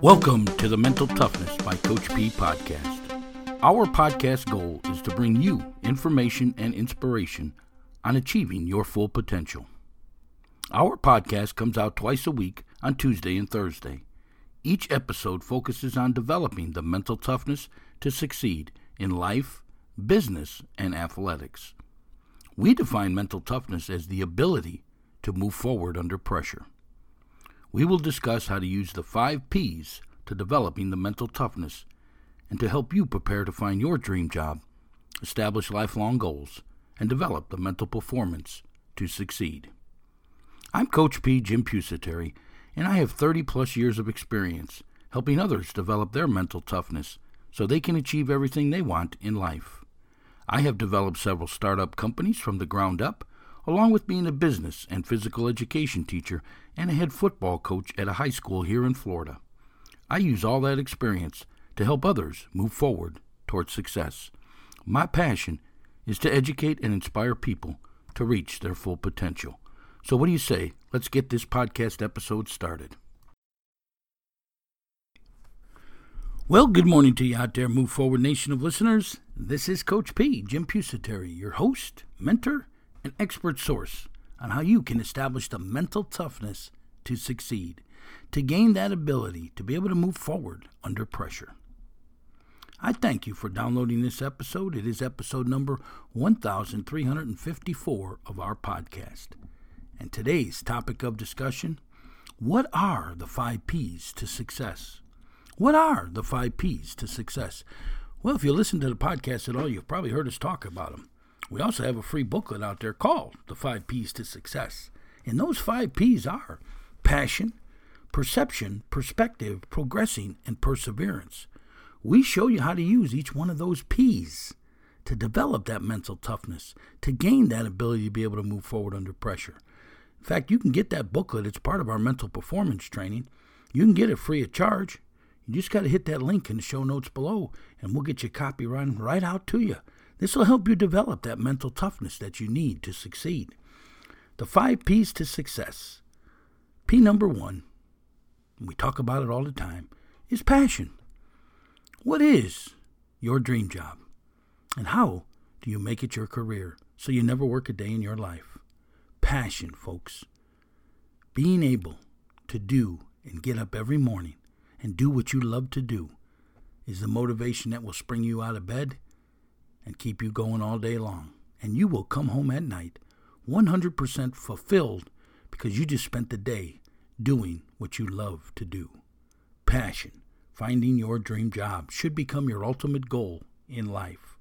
Welcome to the Mental Toughness by Coach P Podcast. Our podcast goal is to bring you information and inspiration on achieving your full potential. Our podcast comes out twice a week on Tuesday and Thursday. Each episode focuses on developing the mental toughness to succeed in life, business, and athletics. We define mental toughness as the ability to move forward under pressure. We will discuss how to use the 5 P's to developing the mental toughness and to help you prepare to find your dream job, establish lifelong goals, and develop the mental performance to succeed. I'm Coach P. Jim Pusateri, and I have 30-plus years of experience helping others develop their mental toughness so they can achieve everything they want in life. I have developed several startup companies from the ground up, along with being a business and physical education teacher and a head football coach at a high school here in Florida. I use all that experience to help others move forward towards success. My passion is to educate and inspire people to reach their full potential. So what do you say? Let's get this podcast episode started. Well, good morning to you out there, Move Forward Nation of listeners. This is Coach P, Jim Pusateri, your host, mentor, an expert source on how you can establish the mental toughness to succeed, to gain that ability to be able to move forward under pressure. I thank you for downloading this episode. It is episode number 1354 of our podcast. And today's topic of discussion, what are the 5 P's to success? What are the 5 P's to success? Well, if you listen to the podcast at all, you've probably heard us talk about them. We also have a free booklet out there called The 5 P's to Success. And those 5 P's are passion, perception, perspective, progressing, and perseverance. We show you how to use each one of those P's to develop that mental toughness, to gain that ability to be able to move forward under pressure. In fact, you can get that booklet. It's part of our mental performance training. You can get it free of charge. You just got to hit that link in the show notes below, and we'll get your copy right out to you. This will help you develop that mental toughness that you need to succeed. The 5 P's to success. P number 1, and we talk about it all the time, is passion. What is your dream job? And how do you make it your career so you never work a day in your life? Passion, folks. Being able to do and get up every morning and do what you love to do is the motivation that will spring you out of bed and keep you going all day long. And you will come home at night 100% fulfilled because you just spent the day doing what you love to do. Passion, finding your dream job, should become your ultimate goal in life.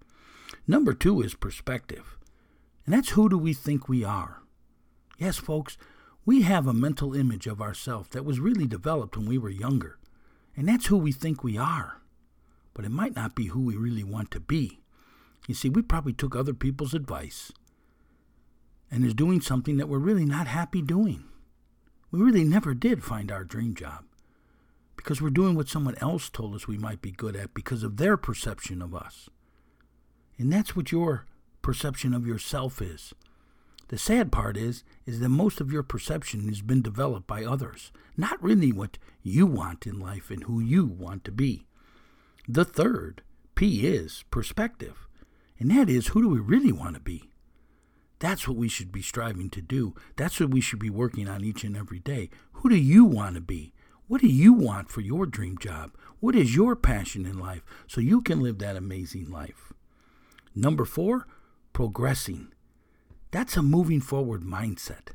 Number 2 is perspective. And that's who do we think we are? Yes, folks, we have a mental image of ourselves that was really developed when we were younger. And that's who we think we are. But it might not be who we really want to be. You see, we probably took other people's advice and is doing something that we're really not happy doing. We really never did find our dream job because we're doing what someone else told us we might be good at because of their perception of us. And that's what your perception of yourself is. The sad part is that most of your perception has been developed by others, not really what you want in life and who you want to be. The 3rd P is perspective. And that is, who do we really want to be? That's what we should be striving to do. That's what we should be working on each and every day. Who do you want to be? What do you want for your dream job? What is your passion in life so you can live that amazing life? Number 4, progressing. That's a moving forward mindset.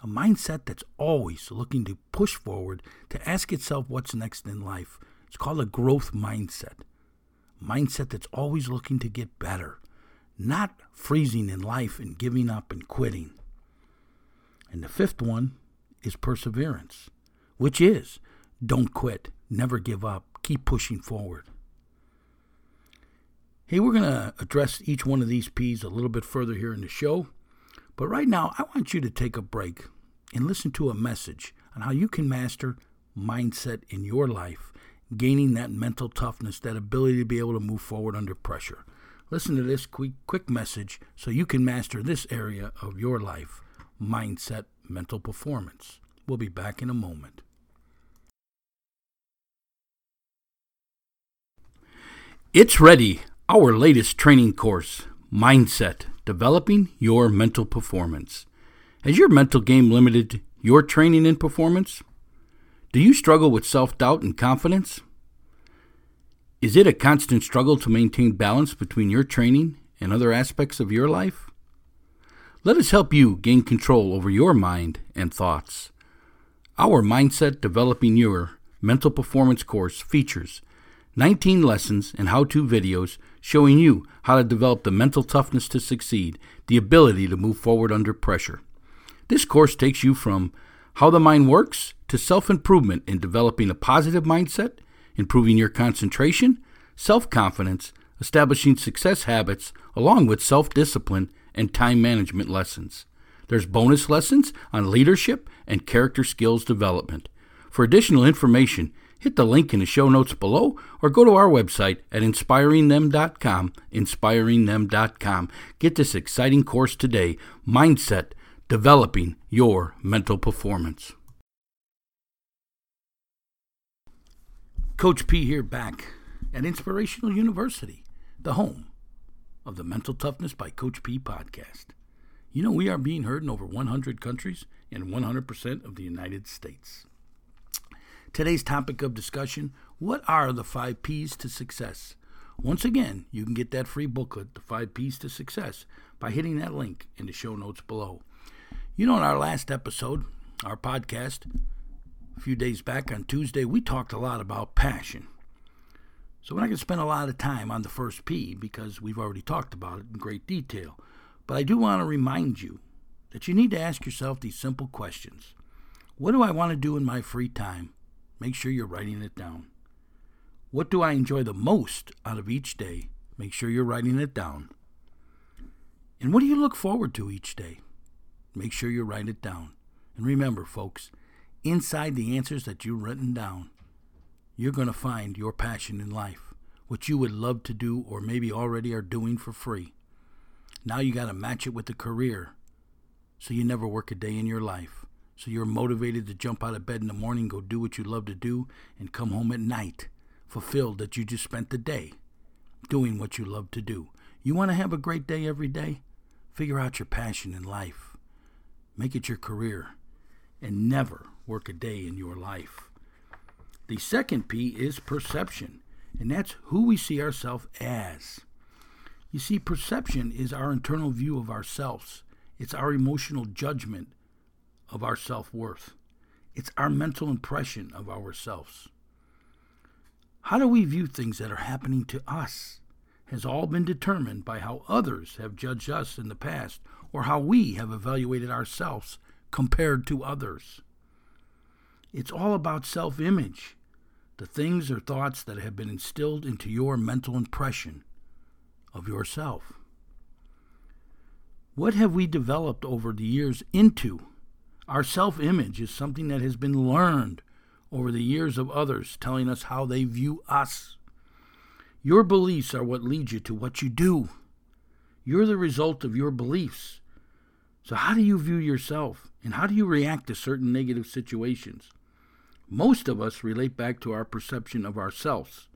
A mindset that's always looking to push forward, to ask itself what's next in life. It's called a growth mindset. Mindset that's always looking to get better. Not freezing in life and giving up and quitting. And the 5th one is perseverance, which is don't quit, never give up, keep pushing forward. Hey, we're going to address each one of these P's a little bit further here in the show, but right now I want you to take a break and listen to a message on how you can master mindset in your life, gaining that mental toughness, that ability to be able to move forward under pressure. Listen to this quick message so you can master this area of your life, mindset, mental performance. We'll be back in a moment. It's ready, our latest training course, Mindset, Developing Your Mental Performance. Has your mental game limited your training and performance? Do you struggle with self-doubt and confidence? Is it a constant struggle to maintain balance between your training and other aspects of your life? Let us help you gain control over your mind and thoughts. Our Mindset, Developing Your Mental Performance course features 19 lessons and how-to videos showing you how to develop the mental toughness to succeed, the ability to move forward under pressure. This course takes you from how the mind works to self-improvement in developing a positive mindset, improving your concentration, self-confidence, establishing success habits, along with self-discipline and time management lessons. There's bonus lessons on leadership and character skills development. For additional information, hit the link in the show notes below or go to our website at inspiringthem.com, inspiringthem.com. Get this exciting course today, Mindset, Developing Your Mental Performance. Coach P here, back at Inspirational University, the home of the Mental Toughness by Coach P Podcast. You know, we are being heard in over 100 countries and 100% of the United States. Today's topic of discussion, what are the 5 P's to success? Once again, you can get that free booklet, The 5 P's to Success, by hitting that link in the show notes below. You know, in our last episode, our podcast, a few days back on Tuesday, we talked a lot about passion. So we're not going to spend a lot of time on the first P because we've already talked about it in great detail. But I do want to remind you that you need to ask yourself these simple questions. What do I want to do in my free time? Make sure you're writing it down. What do I enjoy the most out of each day? Make sure you're writing it down. And what do you look forward to each day? Make sure you write it down. And remember, folks, inside the answers that you've written down, you're going to find your passion in life, what you would love to do or maybe already are doing for free. Now you got to match it with a career so you never work a day in your life. So you're motivated to jump out of bed in the morning, go do what you love to do, and come home at night, fulfilled that you just spent the day doing what you love to do. You want to have a great day every day? Figure out your passion in life. Make it your career, and never work a day in your life. The second P is perception, and that's who we see ourselves as. You see, perception is our internal view of ourselves. It's our emotional judgment of our self-worth. It's our mental impression of ourselves. How do we view things that are happening to us has all been determined by how others have judged us in the past or how we have evaluated ourselves compared to others. It's all about self-image, the things or thoughts that have been instilled into your mental impression of yourself. What have we developed over the years into? Our self-image is something that has been learned over the years of others telling us how they view us. Your beliefs are what lead you to what you do. You're the result of your beliefs. So how do you view yourself, and how do you react to certain negative situations? Most of us relate back to our perception of ourselves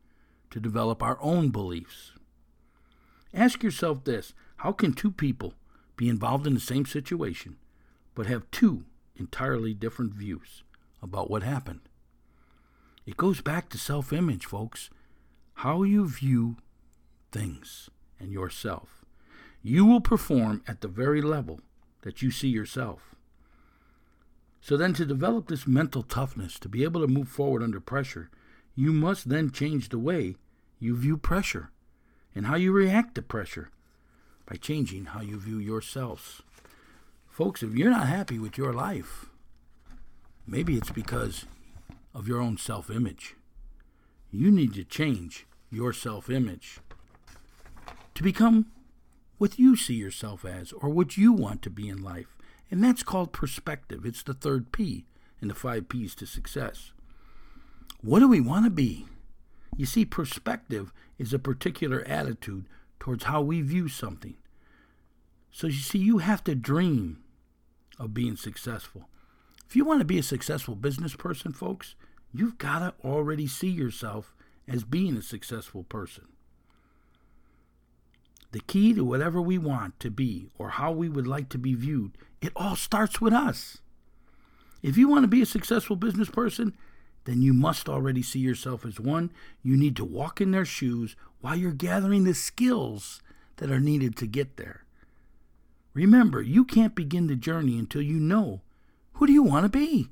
to develop our own beliefs. Ask yourself this: how can two people be involved in the same situation but have two entirely different views about what happened? It goes back to self-image, folks. How you view things and yourself. You will perform at the very level that you see yourself. So then, to develop this mental toughness, to be able to move forward under pressure, you must then change the way you view pressure and how you react to pressure by changing how you view yourselves. Folks, if you're not happy with your life, maybe it's because of your own self-image. You need to change your self-image to become what you see yourself as or what you want to be in life. And that's called perspective. It's the third P in the 5 P's to success. What do we want to be? You see, perspective is a particular attitude towards how we view something. So you see, you have to dream of being successful. If you want to be a successful business person, folks, you've got to already see yourself as being a successful person. The key to whatever we want to be or how we would like to be viewed, it all starts with us. If you want to be a successful business person, then you must already see yourself as one. You need to walk in their shoes while you're gathering the skills that are needed to get there. Remember, you can't begin the journey until you know, who do you want to be?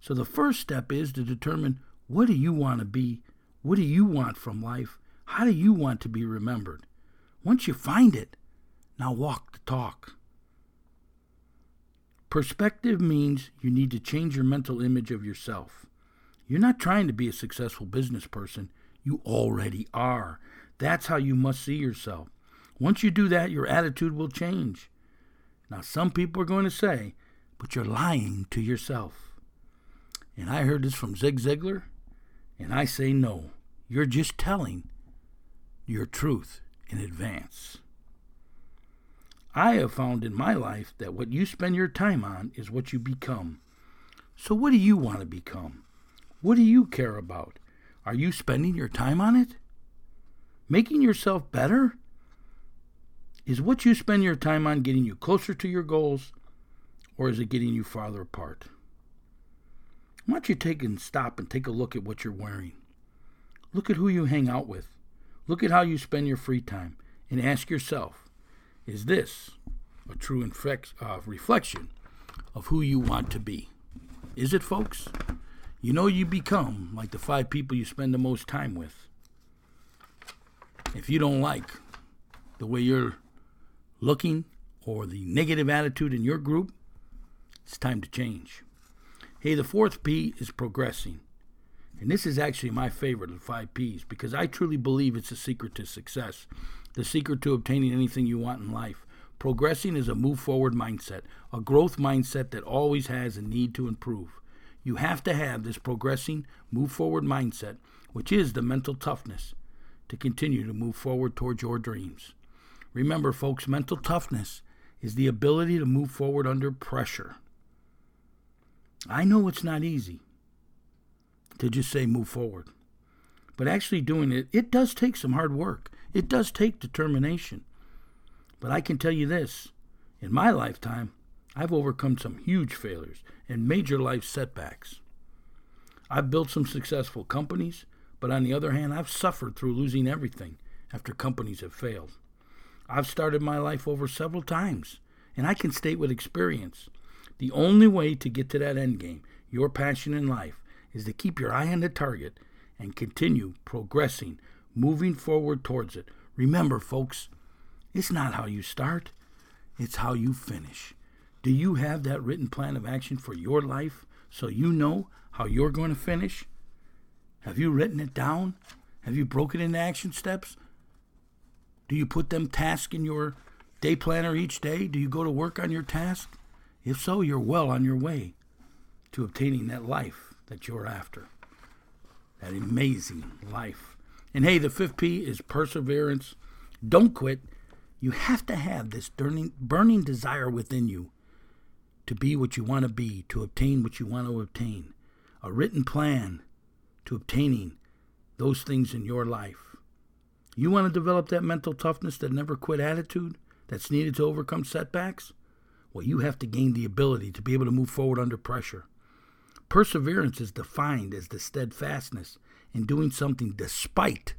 So the first step is to determine, what do you want to be? What do you want from life? How do you want to be remembered? Once you find it, now walk the talk. Perspective means you need to change your mental image of yourself. You're not trying to be a successful business person. You already are. That's how you must see yourself. Once you do that, your attitude will change. Now, some people are going to say, but you're lying to yourself. And I heard this from Zig Ziglar, and I say no. You're just telling your truth in advance. I have found in my life that what you spend your time on is what you become. So what do you want to become? What do you care about? Are you spending your time on it? Making yourself better? Is what you spend your time on getting you closer to your goals, or is it getting you farther apart? Why don't you stop and take a look at what you're wearing? Look at who you hang out with. Look at how you spend your free time and ask yourself, is this a true reflection of who you want to be? Is it, folks? You know you become like the 5 people you spend the most time with. If you don't like the way you're looking or the negative attitude in your group, it's time to change. Hey, the 4th P is progressing. And this is actually my favorite of the 5 P's because I truly believe it's the secret to success, the secret to obtaining anything you want in life. Progressing is a move forward mindset, a growth mindset that always has a need to improve. You have to have this progressing, move forward mindset, which is the mental toughness, to continue to move forward towards your dreams. Remember, folks, mental toughness is the ability to move forward under pressure. I know it's not easy to just say move forward. But actually doing it, it does take some hard work. It does take determination. But I can tell you this, in my lifetime, I've overcome some huge failures and major life setbacks. I've built some successful companies, but on the other hand, I've suffered through losing everything after companies have failed. I've started my life over several times, and I can state with experience, the only way to get to that end game, your passion in life, is to keep your eye on the target and continue progressing, moving forward towards it. Remember, folks, it's not how you start, it's how you finish. Do you have that written plan of action for your life so you know how you're going to finish? Have you written it down? Have you broken into action steps? Do you put them tasks in your day planner each day? Do you go to work on your task? If so, you're well on your way to obtaining that life that you're after, that amazing life. And hey, the 5th P is perseverance. Don't quit. You have to have this burning desire within you to be what you want to be, to obtain what you want to obtain, a written plan to obtaining those things in your life. You want to develop that mental toughness, that never quit attitude that's needed to overcome setbacks? Well, you have to gain the ability to be able to move forward under pressure. Perseverance is defined as the steadfastness in doing something despite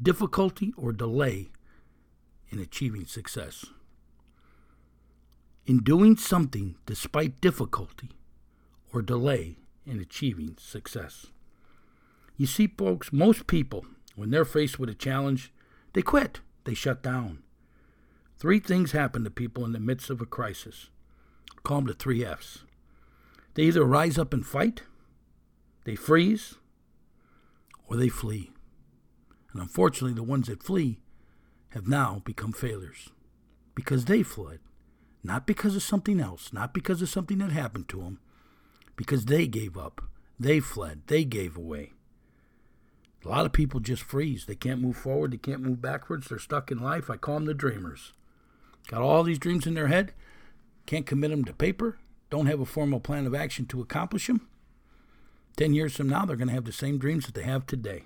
difficulty or delay in achieving success. In doing something despite difficulty or delay in achieving success. You see, folks, most people, when they're faced with a challenge, they quit, they shut down. 3 things happen to people in the midst of a crisis. Call them the 3 F's. They either rise up and fight, they freeze, or they flee. And unfortunately, the ones that flee have now become failures because they fled, not because of something else, not because of something that happened to them, because they gave up, they fled, they gave away. A lot of people just freeze. They can't move forward. They can't move backwards. They're stuck in life. I call them the dreamers. Got all these dreams in their head, can't commit them to paper, don't have a formal plan of action to accomplish them. 10 years from now, they're going to have the same dreams that they have today.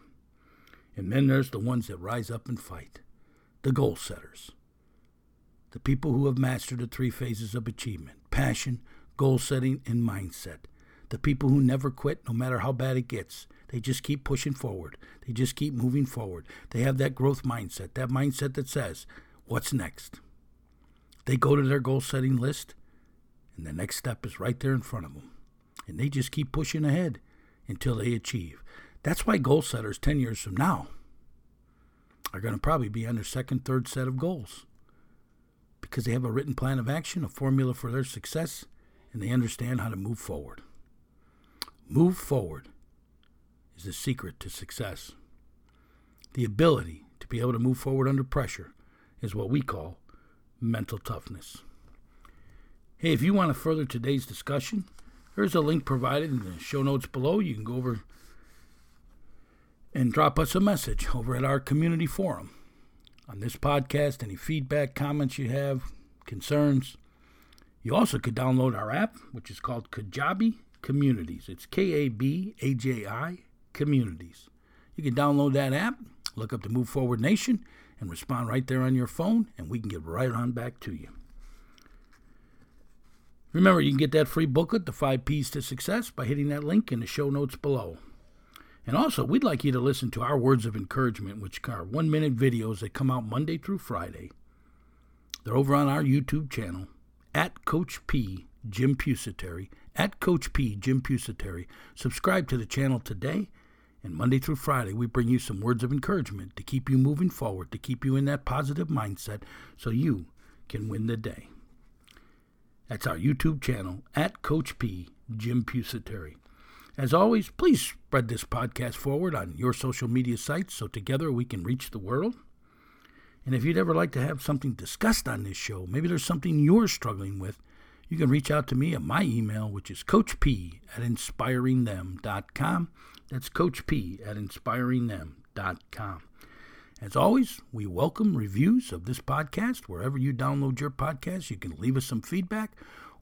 And then there's the ones that rise up and fight. the goal setters, the people who have mastered the three phases of achievement, passion, goal setting, and mindset, the people who never quit no matter how bad it gets. They just keep pushing forward. They just keep moving forward. They have that growth mindset, that mindset that says, what's next? They go to their goal-setting list, and the next step is right there in front of them. And they just keep pushing ahead until they achieve. That's why goal setters 10 years from now are going to probably be on their second, third set of goals, because they have a written plan of action, a formula for their success, and they understand how to move forward. Move forward is the secret to success. The ability to be able to move forward under pressure is what we call mental toughness. Hey, if you want to further today's discussion, there's a link provided in the show notes below. You can go over and drop us a message over at our community forum on this podcast. Any feedback, comments you have, concerns. You also could download our app, which is called Kajabi Communities. It's Kabaji Communities. You can download that app, look up the Move Forward Nation, and respond right there on your phone, and we can get right on back to you. Remember, you can get that free booklet, The 5 Ps to Success, by hitting that link in the show notes below. And also, we'd like you to listen to our words of encouragement, which are 1-minute videos that come out Monday through Friday. They're over on our YouTube channel, at Coach P, Jim Pusateri, at Coach P, Jim Pusateri. Subscribe to the channel today, and Monday through Friday, we bring you some words of encouragement to keep you moving forward, to keep you in that positive mindset so you can win the day. That's our YouTube channel, at Coach P, Jim Pusateri. As always, please spread this podcast forward on your social media sites so together we can reach the world. And if you'd ever like to have something discussed on this show, maybe there's something you're struggling with, you can reach out to me at my email, which is coachp@inspiringthem.com. That's coachp@inspiringthem.com. As always, we welcome reviews of this podcast. Wherever you download your podcast, you can leave us some feedback.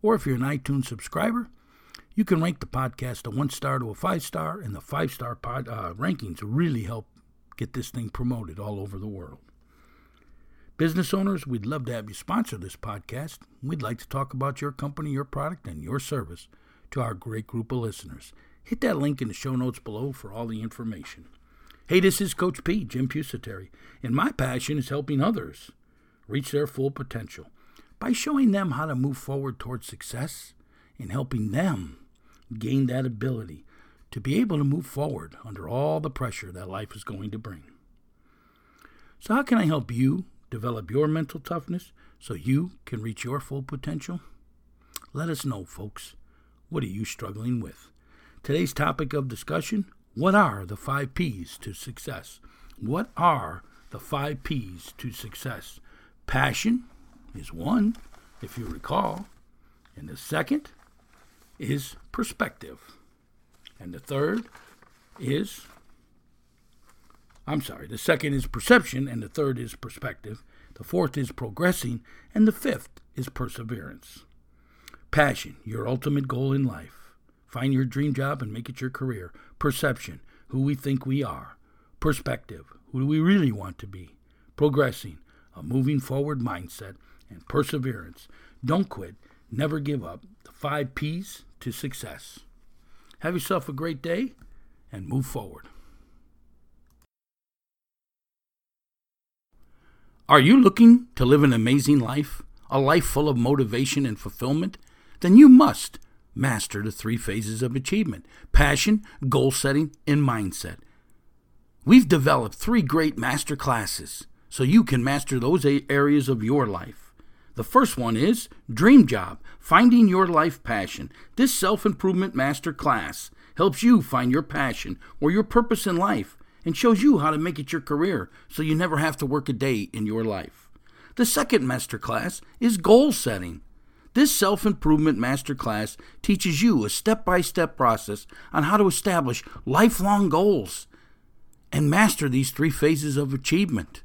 Or if you're an iTunes subscriber, you can rank the podcast a 1-star to a 5-star, and the 5-star rankings really help get this thing promoted all over the world. Business owners, we'd love to have you sponsor this podcast. We'd like to talk about your company, your product, and your service to our great group of listeners. Hit that link in the show notes below for all the information. Hey, this is Coach P, Jim Pusateri, and my passion is helping others reach their full potential by showing them how to move forward towards success and helping them gain that ability to be able to move forward under all the pressure that life is going to bring. So how can I help you develop your mental toughness so you can reach your full potential? Let us know, folks. What are you struggling with? Today's topic of discussion, what are the 5 Ps to success? What are the 5 Ps to success? Passion is one, if you recall, and the second is perspective. And the third is, the second is perception, and the third is perspective. The fourth is progressing, and the fifth is perseverance. Passion, your ultimate goal in life. Find your dream job and make it your career. Perception, who we think we are. Perspective, who do we really want to be. Progressing, a moving forward mindset. And perseverance, don't quit. Never give up. The 5 Ps to success. Have yourself a great day and move forward. Are you looking to live an amazing life? A life full of motivation and fulfillment? Then you must master the 3 phases of achievement: passion, goal setting, and mindset. We've developed 3 great master classes so you can master those 8 areas of your life. The first one is Dream Job, Finding Your Life Passion. This self-improvement master class helps you find your passion or your purpose in life and shows you how to make it your career so you never have to work a day in your life. The second master class is Goal Setting. This self-improvement master class teaches you a step-by-step process on how to establish lifelong goals and master these 3 phases of achievement,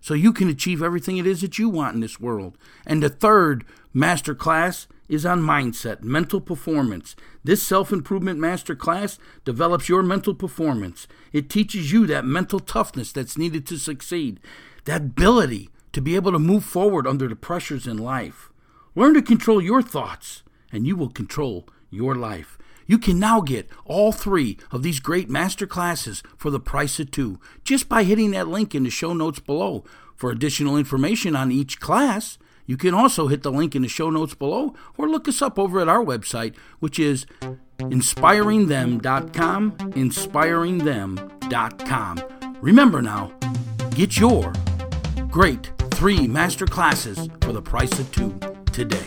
so you can achieve everything it is that you want in this world. And the third masterclass is on mindset, mental performance. This self-improvement masterclass develops your mental performance. It teaches you that mental toughness that's needed to succeed, that ability to be able to move forward under the pressures in life. Learn to control your thoughts, and you will control your life. You can now get all three of these great master classes for the price of two just by hitting that link in the show notes below. For additional information on each class, you can also hit the link in the show notes below or look us up over at our website, which is inspiringthem.com, inspiringthem.com. Remember now, get your great three master classes for the price of two today.